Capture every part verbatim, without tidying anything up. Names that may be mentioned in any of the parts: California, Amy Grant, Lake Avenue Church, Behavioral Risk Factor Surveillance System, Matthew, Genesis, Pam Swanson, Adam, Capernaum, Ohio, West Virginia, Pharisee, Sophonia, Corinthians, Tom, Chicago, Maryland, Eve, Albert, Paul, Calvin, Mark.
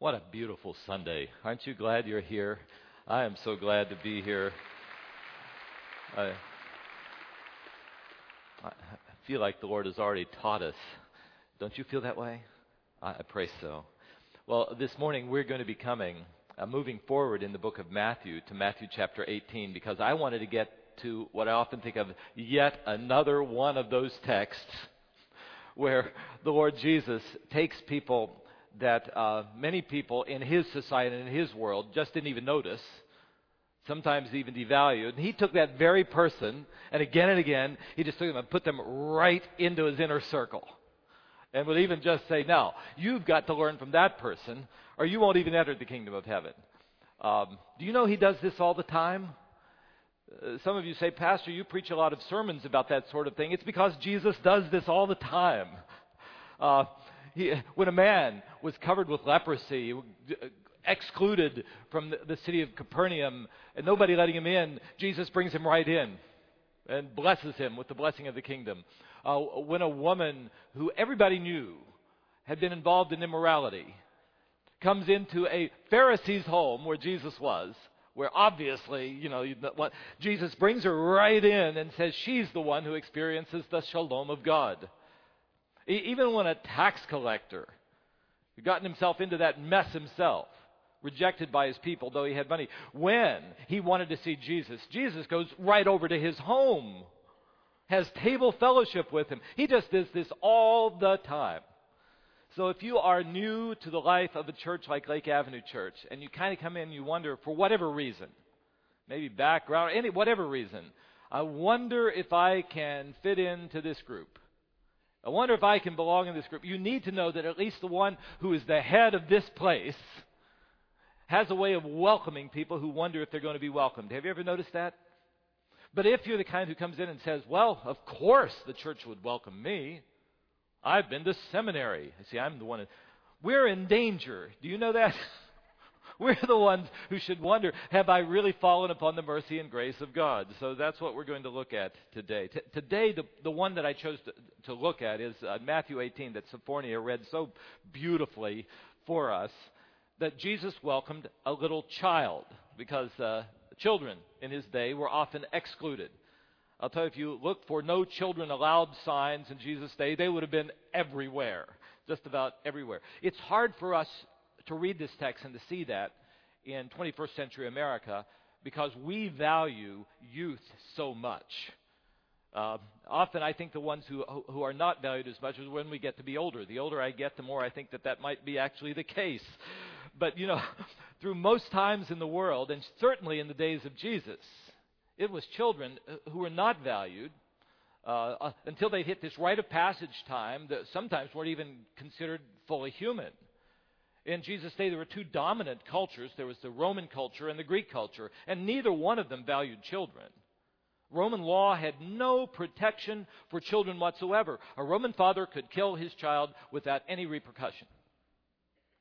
What a beautiful Sunday. Aren't you glad you're here? I am so glad to be here. I, I feel like the Lord has already taught us. Don't you feel that way? I, I pray so. Well, this morning we're going to be coming, uh, moving forward in the book of Matthew to Matthew chapter eighteen, because I wanted to get to what I often think of yet another one of those texts where the Lord Jesus takes people that uh, many people in his society and in his world just didn't even notice, sometimes even devalued. And he took that very person, and again and again, he just took them and put them right into his inner circle. And would even just say, now, you've got to learn from that person, or you won't even enter the kingdom of heaven. Um, do you know he does this all the time? Uh, some of you say, Pastor, you preach a lot of sermons about that sort of thing. It's because Jesus does this all the time. Uh He, when a man was covered with leprosy, excluded from the, the city of Capernaum, and nobody letting him in, Jesus brings him right in and blesses him with the blessing of the kingdom. Uh, when a woman who everybody knew had been involved in immorality comes into a Pharisee's home where Jesus was, where obviously, you know, what, Jesus brings her right in and says she's the one who experiences the shalom of God. Even when a tax collector had gotten himself into that mess himself, rejected by his people, though he had money, when he wanted to see Jesus, Jesus goes right over to his home, has table fellowship with him. He just does this all the time. So if you are new to the life of a church like Lake Avenue Church, and you kind of come in and you wonder, for whatever reason, maybe background, any whatever reason, I wonder if I can fit into this group. I wonder if I can belong in this group. You need to know that at least the one who is the head of this place has a way of welcoming people who wonder if they're going to be welcomed. Have you ever noticed that? But if you're the kind who comes in and says, well, of course the church would welcome me. I've been to seminary. See, I'm the one. In... We're in danger. Do you know that? We're the ones who should wonder, have I really fallen upon the mercy and grace of God? So that's what we're going to look at today. T- today, the, the one that I chose to, to look at is uh, Matthew eighteen that Sophonia read so beautifully for us, that Jesus welcomed a little child because uh, children in his day were often excluded. I'll tell you, if you look for no children allowed signs in Jesus' day, they would have been everywhere, just about everywhere. It's hard for us to read this text and to see that in twenty-first century America, because we value youth so much. Uh, often I think the ones who who are not valued as much is when we get to be older. The older I get, the more I think that that might be actually the case. But, you know, through most times in the world, and certainly in the days of Jesus, it was children who were not valued uh, until they hit this rite of passage time that sometimes weren't even considered fully human. In Jesus' day, there were two dominant cultures. There was the Roman culture and the Greek culture, and neither one of them valued children. Roman law had no protection for children whatsoever. A Roman father could kill his child without any repercussion.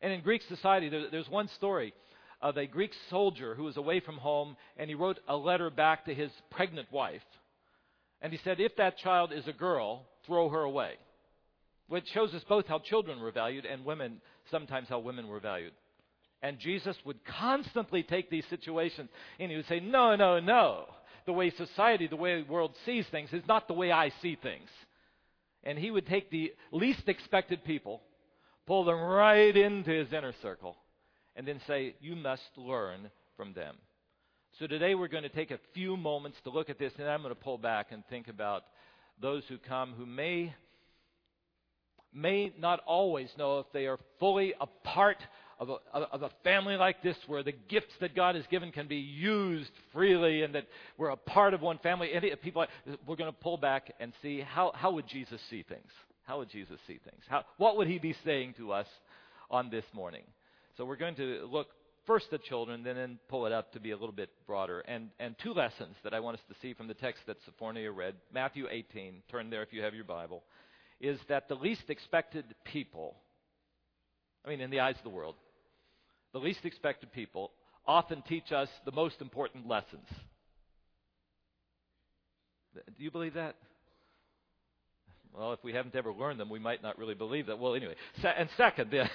And in Greek society, there, there's one story of a Greek soldier who was away from home, and he wrote a letter back to his pregnant wife. And he said, if that child is a girl, throw her away. Which shows us both how children were valued and women, sometimes how women were valued. And Jesus would constantly take these situations and he would say, no, no, no. The way society, the way the world sees things is not the way I see things. And he would take the least expected people, pull them right into his inner circle, and then say, you must learn from them. So today we're going to take a few moments to look at this, and I'm going to pull back and think about those who come who may... may not always know if they are fully a part of a, of a family like this, where the gifts that God has given can be used freely, and that we're a part of one family. And people, we're going to pull back and see how, how would Jesus see things? How would Jesus see things? How, what would he be saying to us on this morning? So we're going to look first at children, then then pull it up to be a little bit broader. And, and two lessons that I want us to see from the text that Sophonia read, Matthew eighteen, turn there if you have your Bible, is that the least expected people, I mean in the eyes of the world, the least expected people often teach us the most important lessons. Do you believe that? Well, if we haven't ever learned them, we might not really believe that. Well, anyway, and second, then,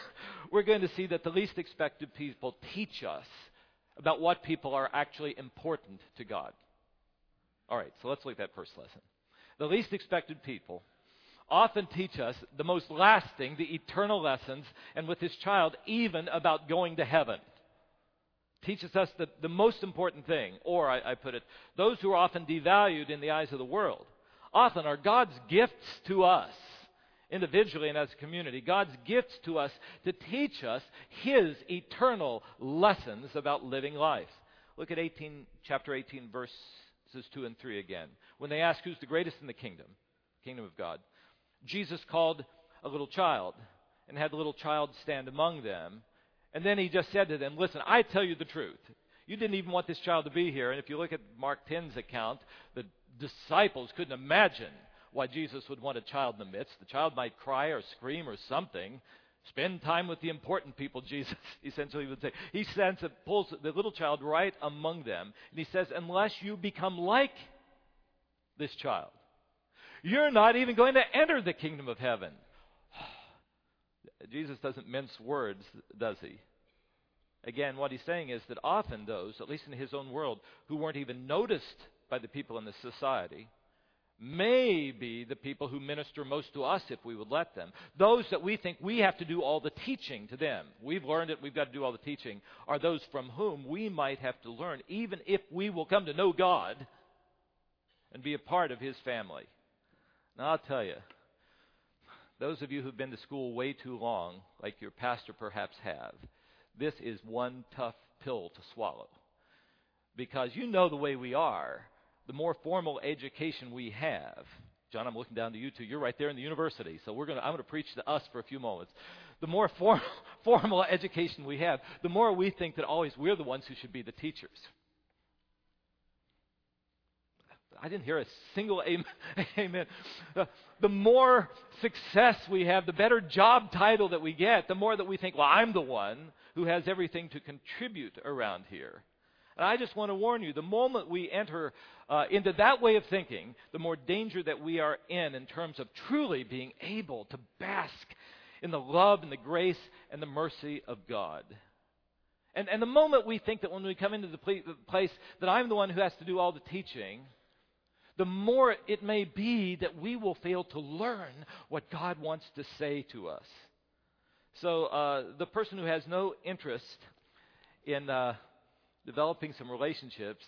we're going to see that the least expected people teach us about what people are actually important to God. All right, so let's look at that first lesson. The least expected people often teach us the most lasting, the eternal lessons, and with this child, even about going to heaven. Teaches us the, the most important thing, or I, I put it, those who are often devalued in the eyes of the world often are God's gifts to us, individually and as a community, God's gifts to us to teach us His eternal lessons about living life. Look at eighteen, chapter eighteen, verses two and three again. When they ask who's the greatest in the kingdom, kingdom of God, Jesus called a little child and had the little child stand among them. And then He just said to them, listen, I tell you the truth. You didn't even want this child to be here. And if you look at Mark ten's account, the disciples couldn't imagine why Jesus would want a child in the midst. The child might cry or scream or something. Spend time with the important people, Jesus essentially would say. He sends and pulls the little child right among them. And He says, unless you become like this child, you're not even going to enter the kingdom of heaven. Jesus doesn't mince words, does He? Again, what He's saying is that often those, at least in His own world, who weren't even noticed by the people in the society, may be the people who minister most to us if we would let them. Those that we think we have to do all the teaching to them, we've learned it, we've got to do all the teaching, are those from whom we might have to learn, even if we will come to know God and be a part of His family. Now, I'll tell you, those of you who've been to school way too long, like your pastor perhaps have, this is one tough pill to swallow. Because you know the way we are, the more formal education we have, John, I'm looking down to you two, you're right there in the university, so we're gonna, I'm going to preach to us for a few moments. The more form, formal education we have, the more we think that always we're the ones who should be the teachers. I didn't hear a single amen. amen. The, the more success we have, the better job title that we get, the more that we think, well, I'm the one who has everything to contribute around here. And I just want to warn you, the moment we enter uh, into that way of thinking, the more danger that we are in in terms of truly being able to bask in the love and the grace and the mercy of God. And, and the moment we think that when we come into the ple- place that I'm the one who has to do all the teaching, the more it may be that we will fail to learn what God wants to say to us. So uh, the person who has no interest in uh, developing some relationships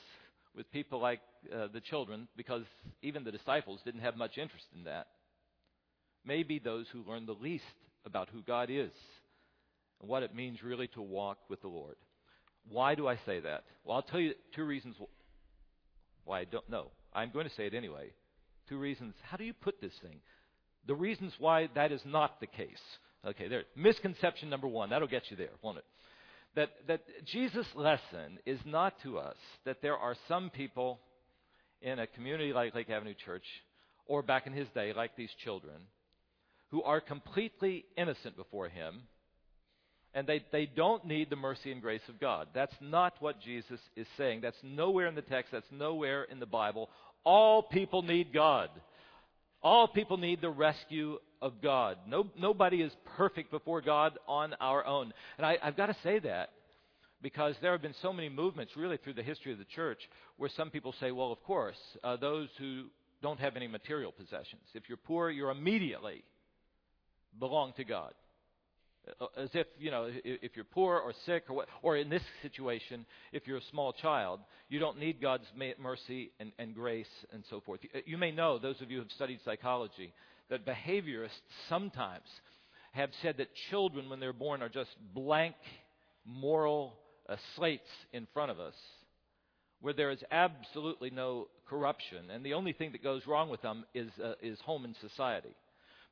with people like uh, the children, because even the disciples didn't have much interest in that, may be those who learn the least about who God is and what it means really to walk with the Lord. Why do I say that? Well, I'll tell you two reasons why I don't know. I'm going to say it anyway. Two reasons. How do you put this thing? The reasons why that is not the case. Okay, there. Misconception number one. That'll get you there, won't it? That that Jesus' lesson is not to us that there are some people in a community like Lake Avenue Church, or back in His day like these children, who are completely innocent before Him, and they, they don't need the mercy and grace of God. That's not what Jesus is saying. That's nowhere in the text. That's nowhere in the Bible. All people need God. All people need the rescue of God. No, nobody is perfect before God on our own. And I, I've got to say that because there have been so many movements really through the history of the church where some people say, well, of course, uh, those who don't have any material possessions, if you're poor, you immediately belong to God. As if, you know, if you're poor or sick or what, or in this situation, if you're a small child, you don't need God's mercy and, and grace and so forth. You may know, those of you who have studied psychology, that behaviorists sometimes have said that children, when they're born, are just blank moral uh, slates in front of us, where there is absolutely no corruption, and the only thing that goes wrong with them is uh, is home and society.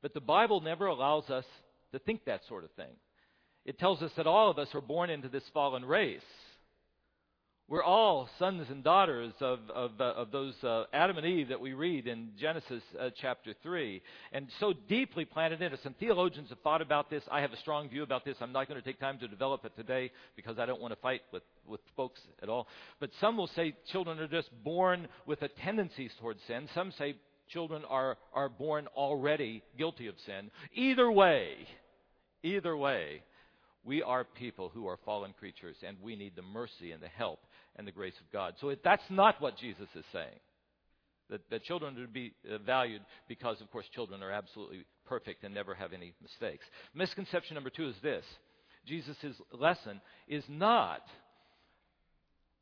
But the Bible never allows us to think that sort of thing. It tells us that all of us are born into this fallen race. We're all sons and daughters of of, uh, of those uh, Adam and Eve that we read in Genesis uh, chapter three, and so deeply planted in us. And theologians have thought about this. I have a strong view about this. I'm not going to take time to develop it today because I don't want to fight with, with folks at all. But some will say children are just born with a tendency towards sin. Some say children are, are born already guilty of sin. Either way, either way, we are people who are fallen creatures, and we need the mercy and the help and the grace of God. So that's not what Jesus is saying, that, that children would be valued because, of course, children are absolutely perfect and never have any mistakes. Misconception number two is this. Jesus' lesson is not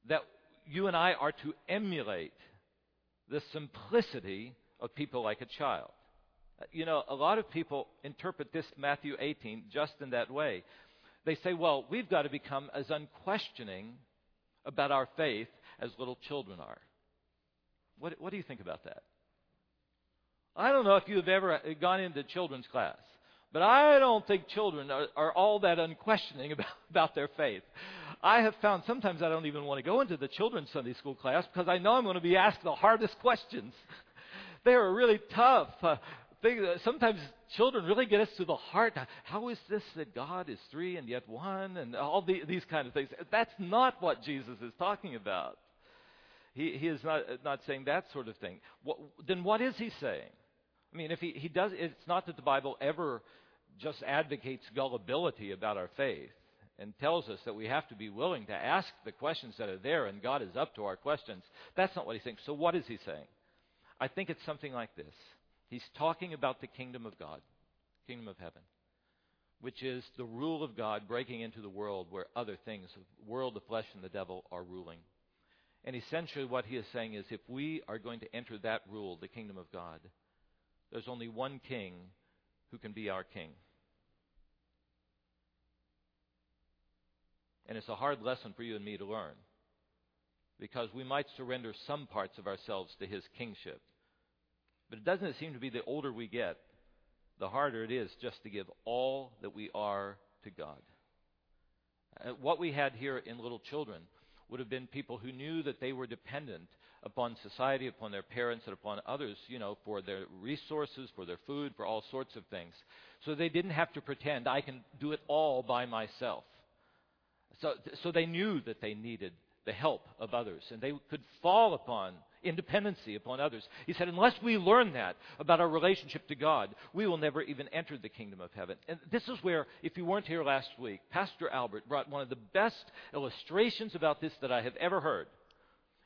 that you and I are to emulate the simplicity of people like a child. You know, a lot of people interpret this Matthew eighteen just in that way. They say, well, we've got to become as unquestioning about our faith as little children are. What, what do you think about that? I don't know if you've ever gone into children's class, but I don't think children are, are all that unquestioning about, about their faith. I have found sometimes I don't even want to go into the children's Sunday school class because I know I'm going to be asked the hardest questions. They are really tough. Uh, Sometimes children really get us to the heart. How is this that God is three and yet one? And all the, these kind of things. That's not what Jesus is talking about. He, he is not, not saying that sort of thing. What, then what is he saying? I mean, if he, he does, it's not that the Bible ever just advocates gullibility about our faith and tells us that we have to be willing to ask the questions that are there and God is up to our questions. That's not what he's saying. So what is he saying? I think it's something like this. He's talking about the kingdom of God, kingdom of heaven, which is the rule of God breaking into the world where other things, the world, the flesh, and the devil are ruling. And essentially what he is saying is if we are going to enter that rule, the kingdom of God, there's only one king who can be our king. And it's a hard lesson for you and me to learn because we might surrender some parts of ourselves to his kingship. But doesn't it seem to be the older we get, the harder it is just to give all that we are to God? What we had here in little children would have been people who knew that they were dependent upon society, upon their parents, and upon others, you know, for their resources, for their food, for all sorts of things. So they didn't have to pretend, I can do it all by myself. So, so they knew that they needed the help of others, and they could fall upon independency upon others. He said, unless we learn that about our relationship to God, we will never even enter the kingdom of heaven. And this is where, if you weren't here last week, Pastor Albert brought one of the best illustrations about this that I have ever heard.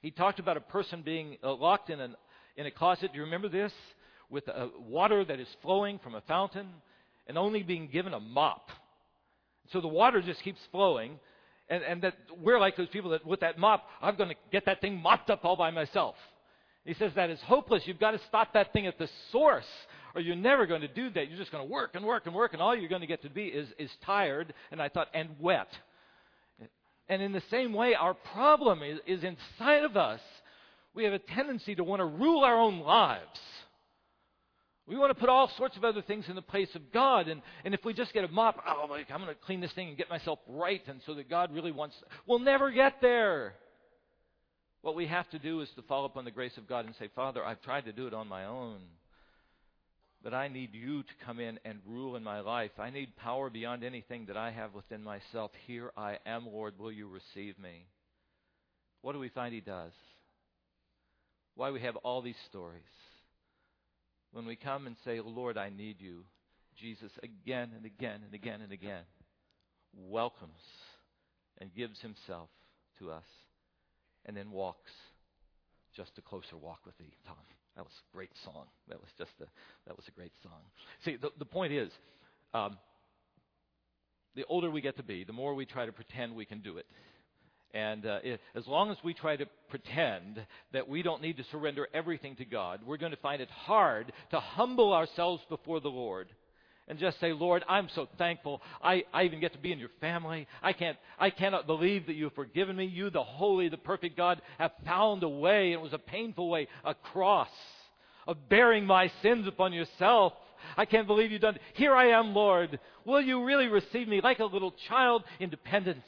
He talked about a person being uh, locked in, an, in a closet, do you remember this? With uh, water that is flowing from a fountain and only being given a mop. So the water just keeps flowing. And, and that we're like those people that with that mop, I'm going to get that thing mopped up all by myself. He says that is hopeless. You've got to stop that thing at the source or you're never going to do that. You're just going to work and work and work and all you're going to get to be is, is tired and I thought, and wet. And in the same way, our problem is, is inside of us. We have a tendency to want to rule our own lives. We want to put all sorts of other things in the place of God. And, and if we just get a mop, oh, I'm going to clean this thing and get myself right. And so that God really wants, we'll never get there. What we have to do is to follow up on the grace of God and say, Father, I've tried to do it on my own. But I need you to come in and rule in my life. I need power beyond anything that I have within myself. Here I am, Lord. Will you receive me? What do we find he does? Why we have all these stories. When we come and say, Lord, I need you, Jesus again and again and again and again welcomes and gives himself to us and then walks just a closer walk with thee, Tom. That was a great song. That was just a, that was a great song. See, the, the point is, um, the older we get to be, the more we try to pretend we can do it. And uh, it, as long as we try to pretend that we don't need to surrender everything to God, we're going to find it hard to humble ourselves before the Lord and just say, Lord, I'm so thankful. I, I even get to be in your family. I can't, I cannot believe that you have forgiven me. You, the holy, the perfect God, have found a way. It was a painful way, a cross of bearing my sins upon yourself. I can't believe you've done it. Here I am, Lord. Will you really receive me like a little child? Independence.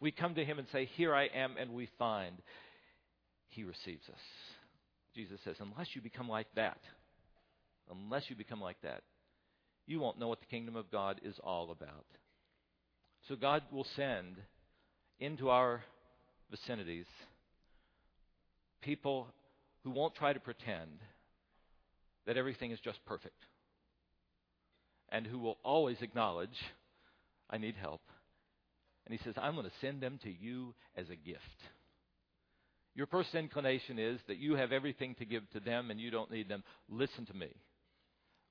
We come to him and say, here I am, and we find he receives us. Jesus says, unless you become like that, unless you become like that, you won't know what the kingdom of God is all about. So God will send into our vicinities people who won't try to pretend, that everything is just perfect, and who will always acknowledge, I need help. And he says, I'm going to send them to you as a gift. Your first inclination is that you have everything to give to them and you don't need them. Listen to me.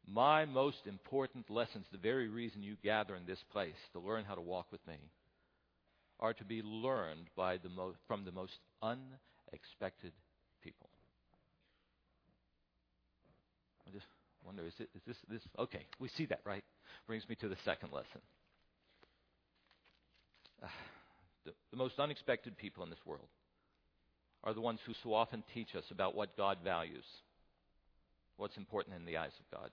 My most important lessons, the very reason you gather in this place, to learn how to walk with me, are to be learned by the mo- from the most unexpected people. I just wonder, is, it, is this, this... Okay, we see that, right? Brings me to the second lesson. Uh, the, the most unexpected people in this world are the ones who so often teach us about what God values, what's important in the eyes of God.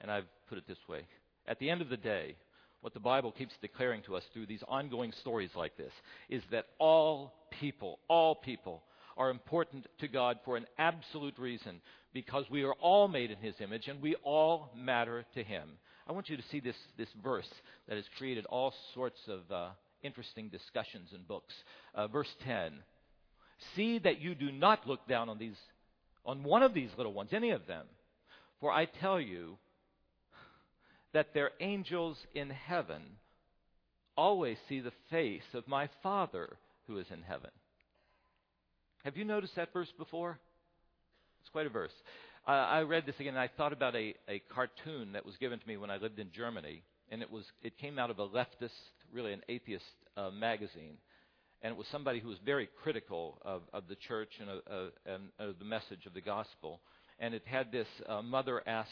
And I've put it this way. At the end of the day, what the Bible keeps declaring to us through these ongoing stories like this is that all people, all people are important to God for an absolute reason, because we are all made in His image and we all matter to Him. I want you to see this, this verse that has created all sorts of uh, interesting discussions in books. Uh, verse ten. See that you do not look down on these, on one of these little ones, any of them. For I tell you that their angels in heaven always see the face of my Father who is in heaven. Have you noticed that verse before? It's quite a verse. Uh, I read this again, and I thought about a, a cartoon that was given to me when I lived in Germany. And it was it came out of a leftist, really an atheist uh, magazine. And it was somebody who was very critical of, of the church and of, of, and of the message of the gospel. And it had this uh, mother asked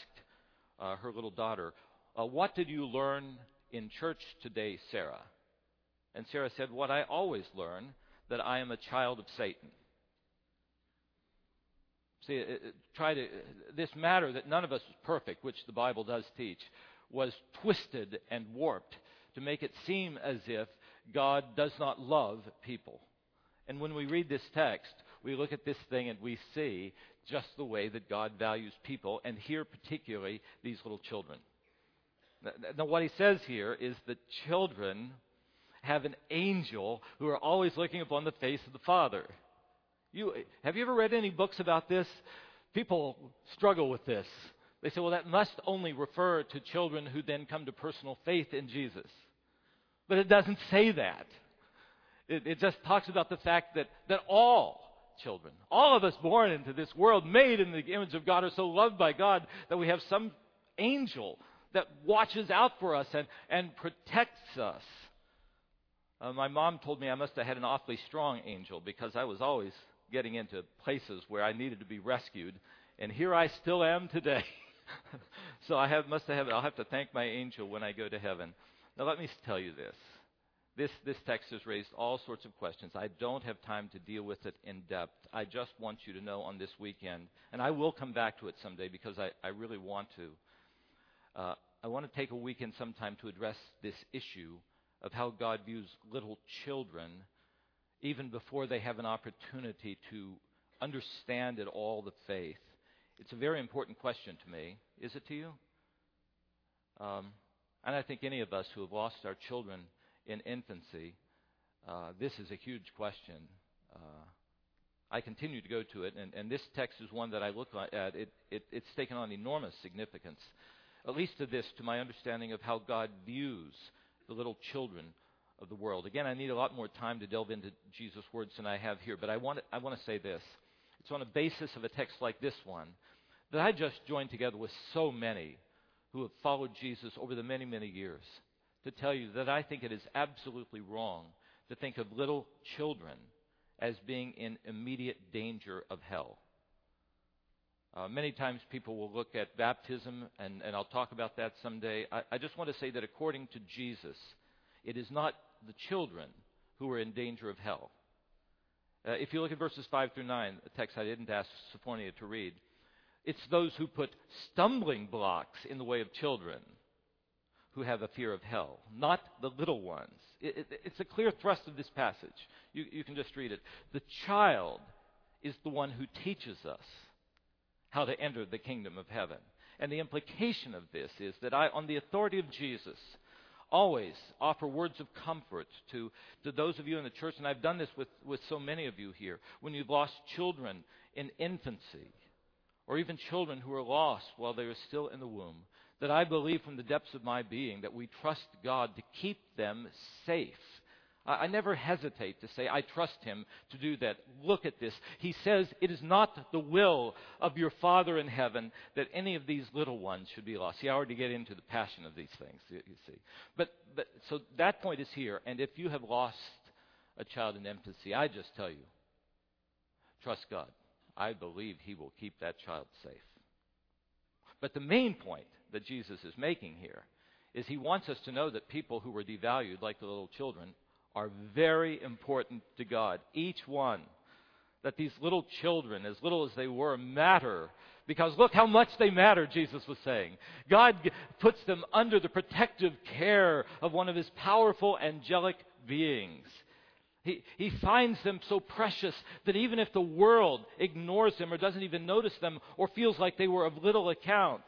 uh, her little daughter, uh, what did you learn in church today, Sarah? And Sarah said, what I always learn, that I am a child of Satan. See, it, it, try to, this matter that none of us is perfect, which the Bible does teach, was twisted and warped to make it seem as if God does not love people. And when we read this text, we look at this thing and we see just the way that God values people, and here particularly these little children. Now what he says here is that children have an angel who are always looking upon the face of the Father. You, have you ever read any books about this? People struggle with this. They say, well, that must only refer to children who then come to personal faith in Jesus. But it doesn't say that. It, it just talks about the fact that, that all children, all of us born into this world, made in the image of God, are so loved by God that we have some angel that watches out for us and, and protects us. Uh, my mom told me I must have had an awfully strong angel, because I was always getting into places where I needed to be rescued. And here I still am today. So I have, must have, I'll have to thank my angel when I go to heaven. Now, let me tell you this. This this text has raised all sorts of questions. I don't have time to deal with it in depth. I just want you to know on this weekend, and I will come back to it someday because I, I really want to. Uh, I want to take a weekend sometime to address this issue of how God views little children even before they have an opportunity to understand at all the faith. It's a very important question to me. Is it to you? Um And I think any of us who have lost our children in infancy, uh, this is a huge question. Uh, I continue to go to it, and, and this text is one that I look at. It, it, it's taken on enormous significance, at least to this, to my understanding of how God views the little children of the world. Again, I need a lot more time to delve into Jesus' words than I have here, but I want to, I want to say this. It's on a basis of a text like this one that I just joined together with so many who have followed Jesus over the many, many years, to tell you that I think it is absolutely wrong to think of little children as being in immediate danger of hell. Uh, many times people will look at baptism, and, and I'll talk about that someday. I, I just want to say that according to Jesus, it is not the children who are in danger of hell. Uh, if you look at verses five through nine, a text I didn't ask Sophonia to read, it's those who put stumbling blocks in the way of children who have a fear of hell, not the little ones. It, it, it's a clear thrust of this passage. You, you can just read it. The child is the one who teaches us how to enter the kingdom of heaven. And the implication of this is that I, on the authority of Jesus, always offer words of comfort to, to those of you in the church, and I've done this with, with so many of you here, when you've lost children in infancy, or even children who were lost while they were still in the womb, that I believe from the depths of my being that we trust God to keep them safe. I never hesitate to say, I trust him to do that. Look at this. He says, it is not the will of your Father in heaven that any of these little ones should be lost. See, I already get into the passion of these things, you see. But, but so that point is here. And if you have lost a child in infancy, I just tell you, trust God. I believe he will keep that child safe. But the main point that Jesus is making here is he wants us to know that people who were devalued, like the little children, are very important to God. Each one. That these little children, as little as they were, matter. Because look how much they matter, Jesus was saying. God puts them under the protective care of one of his powerful angelic beings. He, he finds them so precious that even if the world ignores them or doesn't even notice them or feels like they were of little account,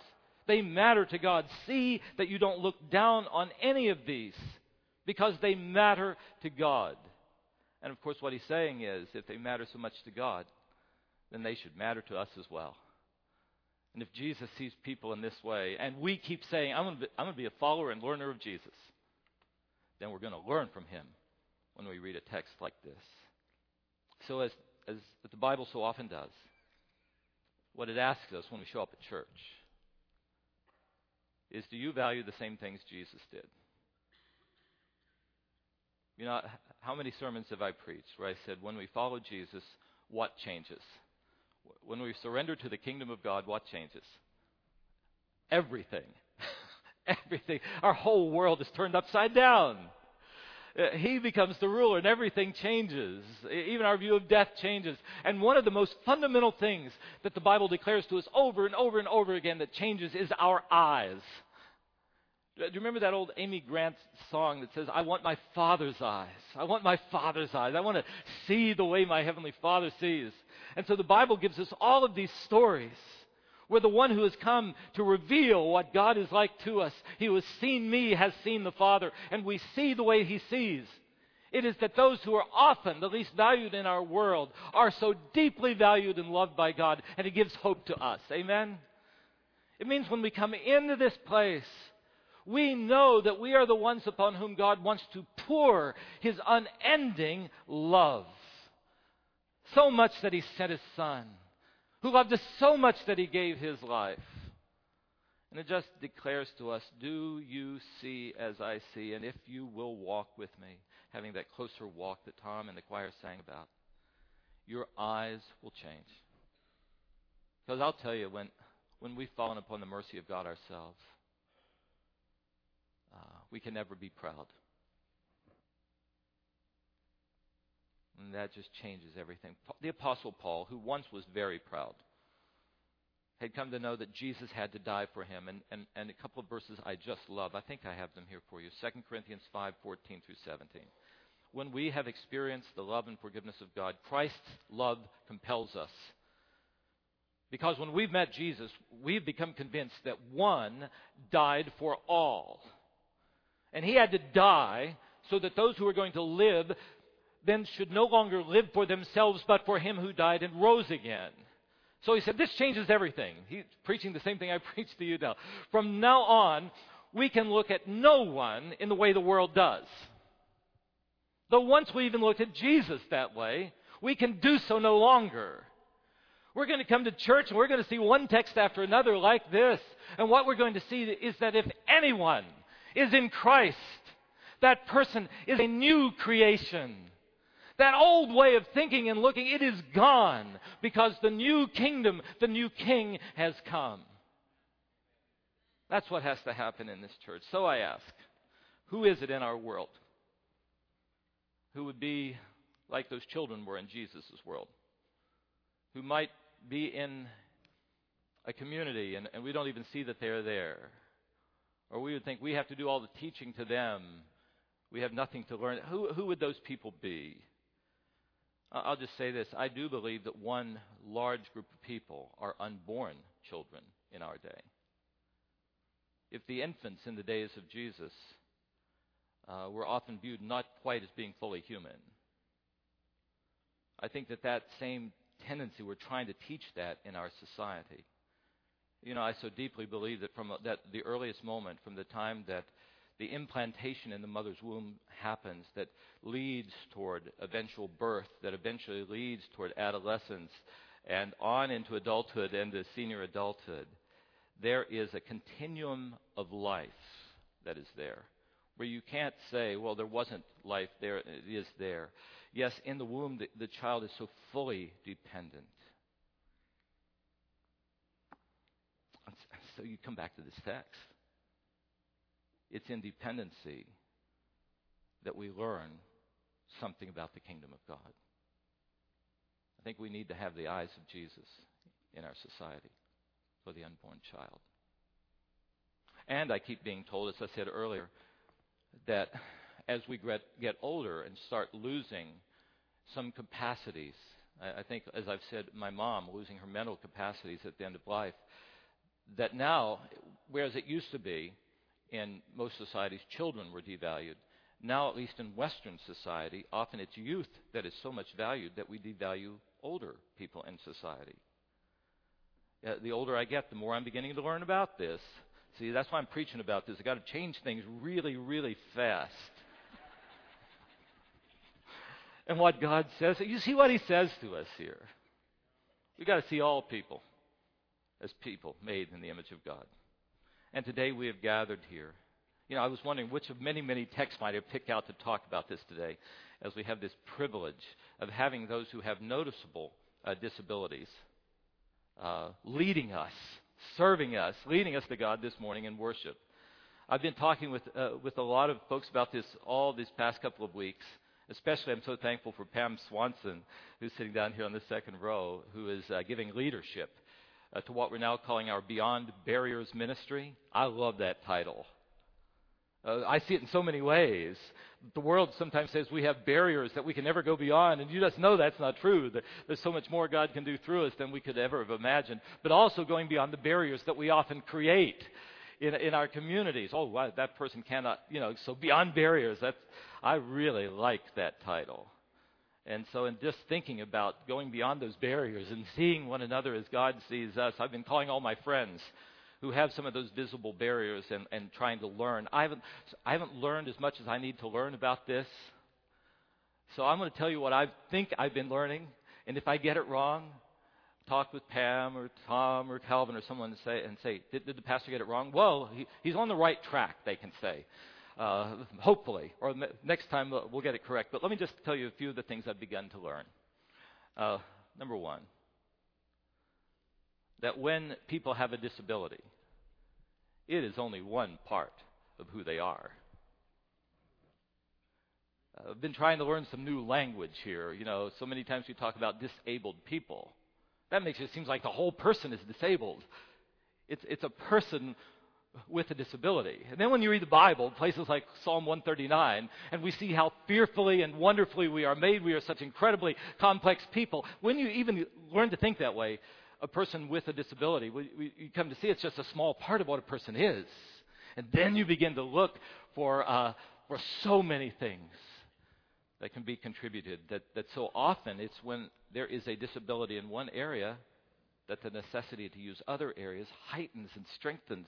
they matter to God. See that you don't look down on any of these, because they matter to God. And of course what he's saying is, if they matter so much to God, then they should matter to us as well. And if Jesus sees people in this way, and we keep saying, I'm going to be, I'm going to be a follower and learner of Jesus, then we're going to learn from him when we read a text like this. So as, as the Bible so often does, what it asks us when we show up at church is, do you value the same things Jesus did? You know, how many sermons have I preached where I said, when we follow Jesus, what changes? When we surrender to the kingdom of God, what changes? Everything. Everything. Our whole world is turned upside down. He becomes the ruler and everything changes. Even our view of death changes. And one of the most fundamental things that the Bible declares to us over and over and over again that changes is our eyes. Do you remember that old Amy Grant song that says, I want my Father's eyes. I want my Father's eyes. I want to see the way my Heavenly Father sees. And so the Bible gives us all of these stories where the one who has come to reveal what God is like to us, he who has seen me has seen the Father, and we see the way he sees. It is that those who are often the least valued in our world are so deeply valued and loved by God, and it gives hope to us. Amen? It means when we come into this place, we know that we are the ones upon whom God wants to pour his unending love. So much that he sent his Son, who loved us so much that he gave his life. And it just declares to us, do you see as I see? And if you will walk with me, having that closer walk that Tom and the choir sang about, your eyes will change. Because I'll tell you, when, when we've fallen upon the mercy of God ourselves, Uh, we can never be proud. And that just changes everything. The Apostle Paul, who once was very proud, had come to know that Jesus had to die for him. And, and, and a couple of verses I just love. I think I have them here for you. Second Corinthians five, fourteen through seventeen. When we have experienced the love and forgiveness of God, Christ's love compels us. Because when we've met Jesus, we've become convinced that one died for all. And he had to die so that those who are going to live then should no longer live for themselves, but for him who died and rose again. So he said, this changes everything. He's preaching the same thing I preach to you now. From now on, we can look at no one in the way the world does. Though once we even looked at Jesus that way, we can do so no longer. We're going to come to church and we're going to see one text after another like this. And what we're going to see is that if anyone is in Christ, that person is a new creation. That old way of thinking and looking, it is gone because the new kingdom, the new king has come. That's what has to happen in this church. So I ask, who is it in our world who would be like those children were in Jesus' world? Who might be in a community and, and we don't even see that they're there. Or we would think we have to do all the teaching to them. We have nothing to learn. Who, who would those people be? I'll just say this. I do believe that one large group of people are unborn children in our day. If the infants in the days of Jesus uh, were often viewed not quite as being fully human, I think that that same tendency, we're trying to teach that in our society. You know, I so deeply believe that from that the earliest moment, from the time that the implantation in the mother's womb happens, that leads toward eventual birth, that eventually leads toward adolescence, and on into adulthood and to senior adulthood, there is a continuum of life that is there, where you can't say, well, there wasn't life there, it is there. Yes, in the womb, the, the child is so fully dependent. So you come back to this text. It's in dependency that we learn something about the kingdom of God. I think we need to have the eyes of Jesus in our society for the unborn child. And I keep being told, as I said earlier, that as we get older and start losing some capacities, I think, as I've said, my mom losing her mental capacities at the end of life, that now, whereas it used to be in most societies, children were devalued. Now, at least in Western society, often it's youth that is so much valued that we devalue older people in society. Uh, the older I get, the more I'm beginning to learn about this. See, that's why I'm preaching about this. I've got to change things really, really fast. And what God says, you see what he says to us here. We've got to see all people as people made in the image of God. And today we have gathered here. You know, I was wondering which of many, many texts might I pick out to talk about this today, as we have this privilege of having those who have noticeable uh, disabilities uh, leading us, serving us, leading us to God this morning in worship. I've been talking with uh, with a lot of folks about this all these past couple of weeks. Especially, I'm so thankful for Pam Swanson, who's sitting down here on the second row, who is uh, giving leadership Uh, to what we're now calling our Beyond Barriers ministry. I love that title. Uh, I see it in so many ways. The world sometimes says we have barriers that we can never go beyond, and you just know that's not true. There's so much more God can do through us than we could ever have imagined, but also going beyond the barriers that we often create in in our communities. Oh, wow, that person cannot, you know, so Beyond Barriers, that's, I really like that title. And so in just thinking about going beyond those barriers and seeing one another as God sees us, I've been calling all my friends who have some of those visible barriers and, and trying to learn. I haven't, I haven't learned as much as I need to learn about this. So I'm going to tell you what I think I've been learning. And if I get it wrong, talk with Pam or Tom or Calvin or someone and say, and say did, did the pastor get it wrong? Well, he, he's on the right track, they can say. Uh, hopefully, or me- next time we'll, we'll get it correct. But let me just tell you a few of the things I've begun to learn. Uh, number one, that when people have a disability, it is only one part of who they are. Uh, I've been trying to learn some new language here. You know, so many times we talk about disabled people. That makes it seem like the whole person is disabled. It's it's a person with a disability. And then when you read the Bible, places like Psalm one thirty-nine, and we see how fearfully and wonderfully we are made, we are such incredibly complex people. When you even learn to think that way, a person with a disability, we, we, you come to see it's just a small part of what a person is. And then you begin to look for uh, for so many things that can be contributed, that, that so often it's when there is a disability in one area that the necessity to use other areas heightens and strengthens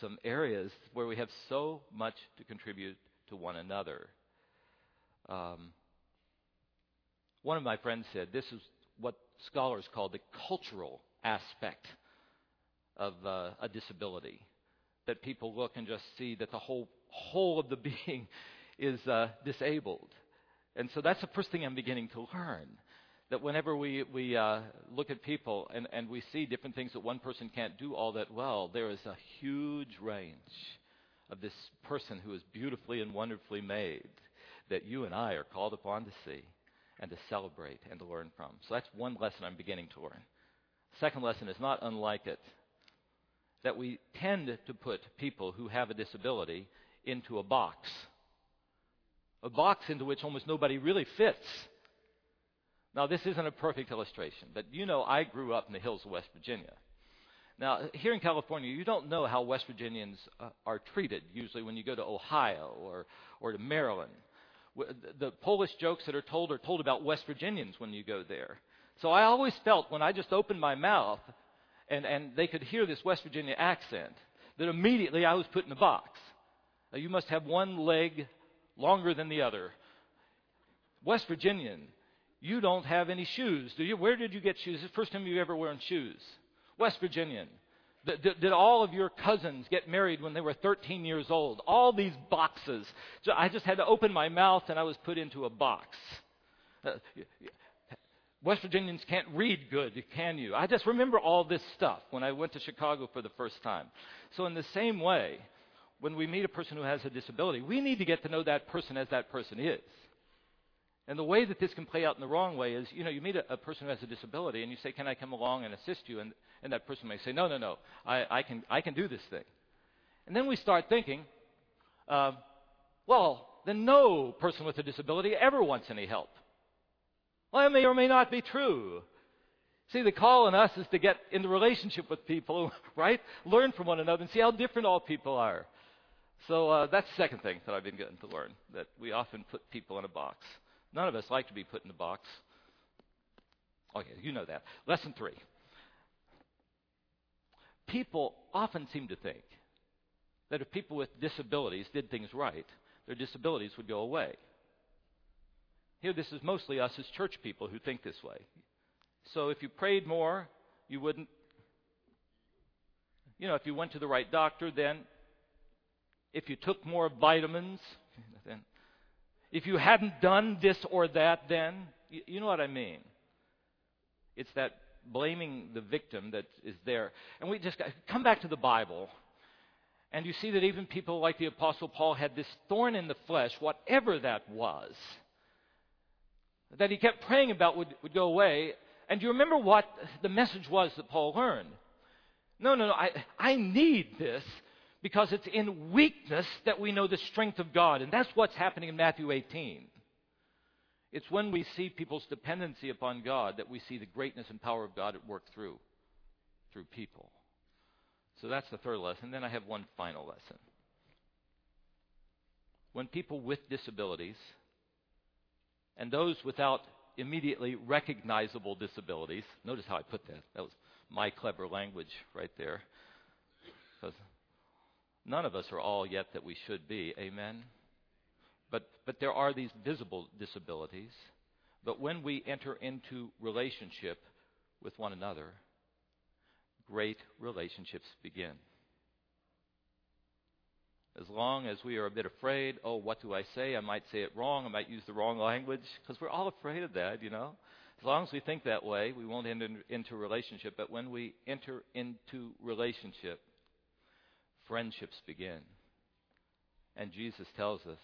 some areas where we have so much to contribute to one another. Um, one of my friends said this is what scholars call the cultural aspect of uh, a disability, that people look and just see that the whole whole of the being is uh, disabled. And so that's the first thing I'm beginning to learn. That whenever we, we uh, look at people and, and we see different things that one person can't do all that well, there is a huge range of this person who is beautifully and wonderfully made that you and I are called upon to see and to celebrate and to learn from. So that's one lesson I'm beginning to learn. Second lesson is not unlike it, that we tend to put people who have a disability into a box, a box into which almost nobody really fits. Now, this isn't a perfect illustration, but you know I grew up in the hills of West Virginia. Now, here in California, you don't know how West Virginians uh, are treated usually when you go to Ohio or, or to Maryland. The Polish jokes that are told are told about West Virginians when you go there. So I always felt when I just opened my mouth and, and they could hear this West Virginia accent, that immediately I was put in a box. Now, you must have one leg longer than the other. West Virginian, you don't have any shoes, do you? Where did you get shoes? It's the first time you've ever worn shoes. West Virginian, th- th- did all of your cousins get married when they were thirteen years old? All these boxes. So I just had to open my mouth and I was put into a box. Uh, West Virginians can't read good, can you? I just remember all this stuff when I went to Chicago for the first time. So in the same way, when we meet a person who has a disability, we need to get to know that person as that person is. And the way that this can play out in the wrong way is, you know, you meet a, a person who has a disability and you say, can I come along and assist you? And, and that person may say, no, no, no, I, I can I can do this thing. And then we start thinking, uh, well, then no person with a disability ever wants any help. Well, that may or may not be true. See, the call on us is to get in the relationship with people, right? Learn from one another and see how different all people are. So uh, that's the second thing that I've been getting to learn, that we often put people in a box. None of us like to be put in a box. Okay, you know that. Lesson three. People often seem to think that if people with disabilities did things right, their disabilities would go away. Here, this is mostly us as church people who think this way. So if you prayed more, you wouldn't. You know, if you went to the right doctor, then. If you took more vitamins, then. If you hadn't done this or that, then. You, you know what I mean. It's that blaming the victim that is there. And we just got, come back to the Bible. And you see that even people like the Apostle Paul had this thorn in the flesh, whatever that was, that he kept praying about would, would go away. And do you remember what the message was that Paul learned? No, no, no, I, I need this because it's in weakness that we know the strength of God. And that's what's happening in Matthew eighteen. It's when we see people's dependency upon God that we see the greatness and power of God at work through, through people. So that's the third lesson. Then I have one final lesson. When people with disabilities and those without immediately recognizable disabilities. Notice how I put that. That was my clever language right there. Because none of us are all yet that we should be. Amen? But but there are these visible disabilities. But when we enter into relationship with one another, great relationships begin. As long as we are a bit afraid, oh, what do I say? I might say it wrong. I might use the wrong language. Because we're all afraid of that, you know. As long as we think that way, we won't enter into relationship. But when we enter into relationship, friendships begin. And Jesus tells us,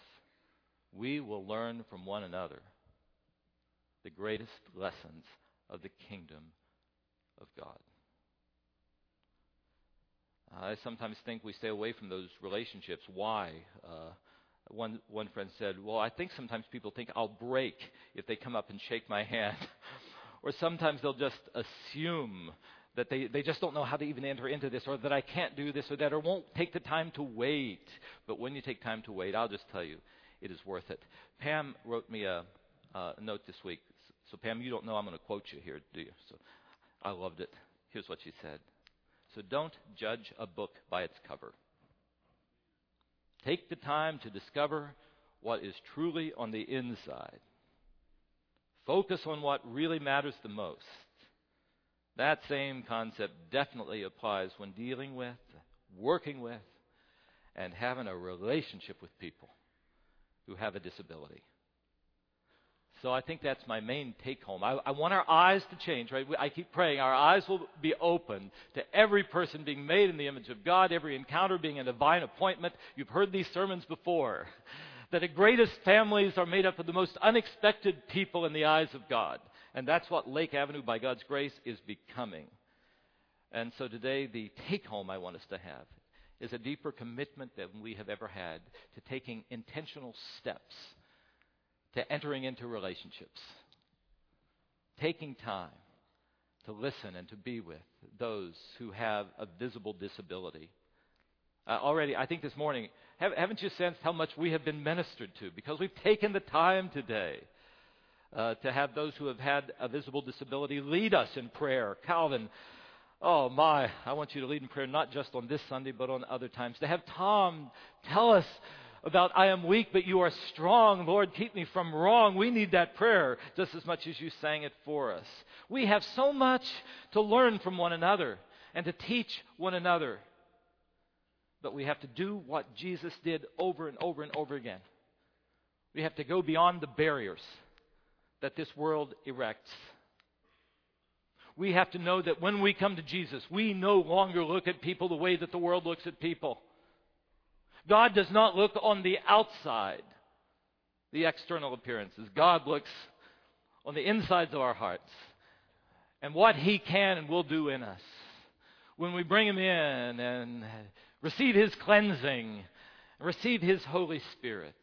we will learn from one another the greatest lessons of the kingdom of God. I sometimes think we stay away from those relationships. Why? Uh, one one friend said, well, I think sometimes people think I'll break if they come up and shake my hand. Or sometimes they'll just assume that they, they just don't know how to even enter into this, or that I can't do this or that, or won't take the time to wait. But when you take time to wait, I'll just tell you, it is worth it. Pam wrote me a, a note this week. So, Pam, you don't know I'm going to quote you here, do you? So I loved it. Here's what she said. So don't judge a book by its cover. Take the time to discover what is truly on the inside. Focus on what really matters the most. That same concept definitely applies when dealing with, working with, and having a relationship with people who have a disability. So I think that's my main take-home. I, I want our eyes to change, right? I keep praying our eyes will be open to every person being made in the image of God, every encounter being a divine appointment. You've heard these sermons before, that the greatest families are made up of the most unexpected people in the eyes of God. And that's what Lake Avenue, by God's grace, is becoming. And so today, the take-home I want us to have is a deeper commitment than we have ever had to taking intentional steps to entering into relationships, taking time to listen and to be with those who have a visible disability. Uh, already, I think this morning, have, haven't you sensed how much we have been ministered to because we've taken the time today? uh, to have those who have had a visible disability lead us in prayer. Calvin, oh my, I want you to lead in prayer, not just on this Sunday, but on other times. To have Tom tell us about, I am weak, but you are strong. Lord, keep me from wrong. We need that prayer just as much as you sang it for us. We have so much to learn from one another and to teach one another. But we have to do what Jesus did over and over and over again. We have to go beyond the barriers that this world erects. We have to know that when we come to Jesus, we no longer look at people the way that the world looks at people. God does not look on the outside, the external appearances. God looks on the insides of our hearts and what He can and will do in us. When we bring Him in and receive His cleansing, receive His Holy Spirit.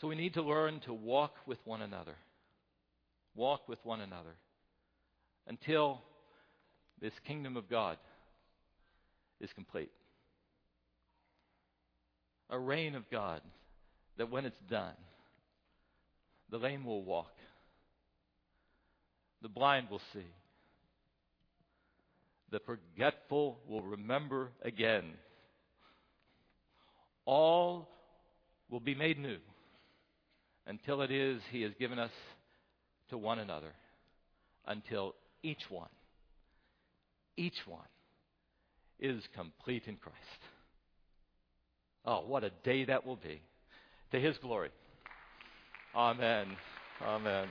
So we need to learn to walk with one another. Walk with one another until this kingdom of God is complete. A reign of God that when it's done, the lame will walk, the blind will see, the forgetful will remember again. All will be made new until it is He has given us to one another, until each one, each one is complete in Christ. Oh, what a day that will be. To His glory. Amen. Amen.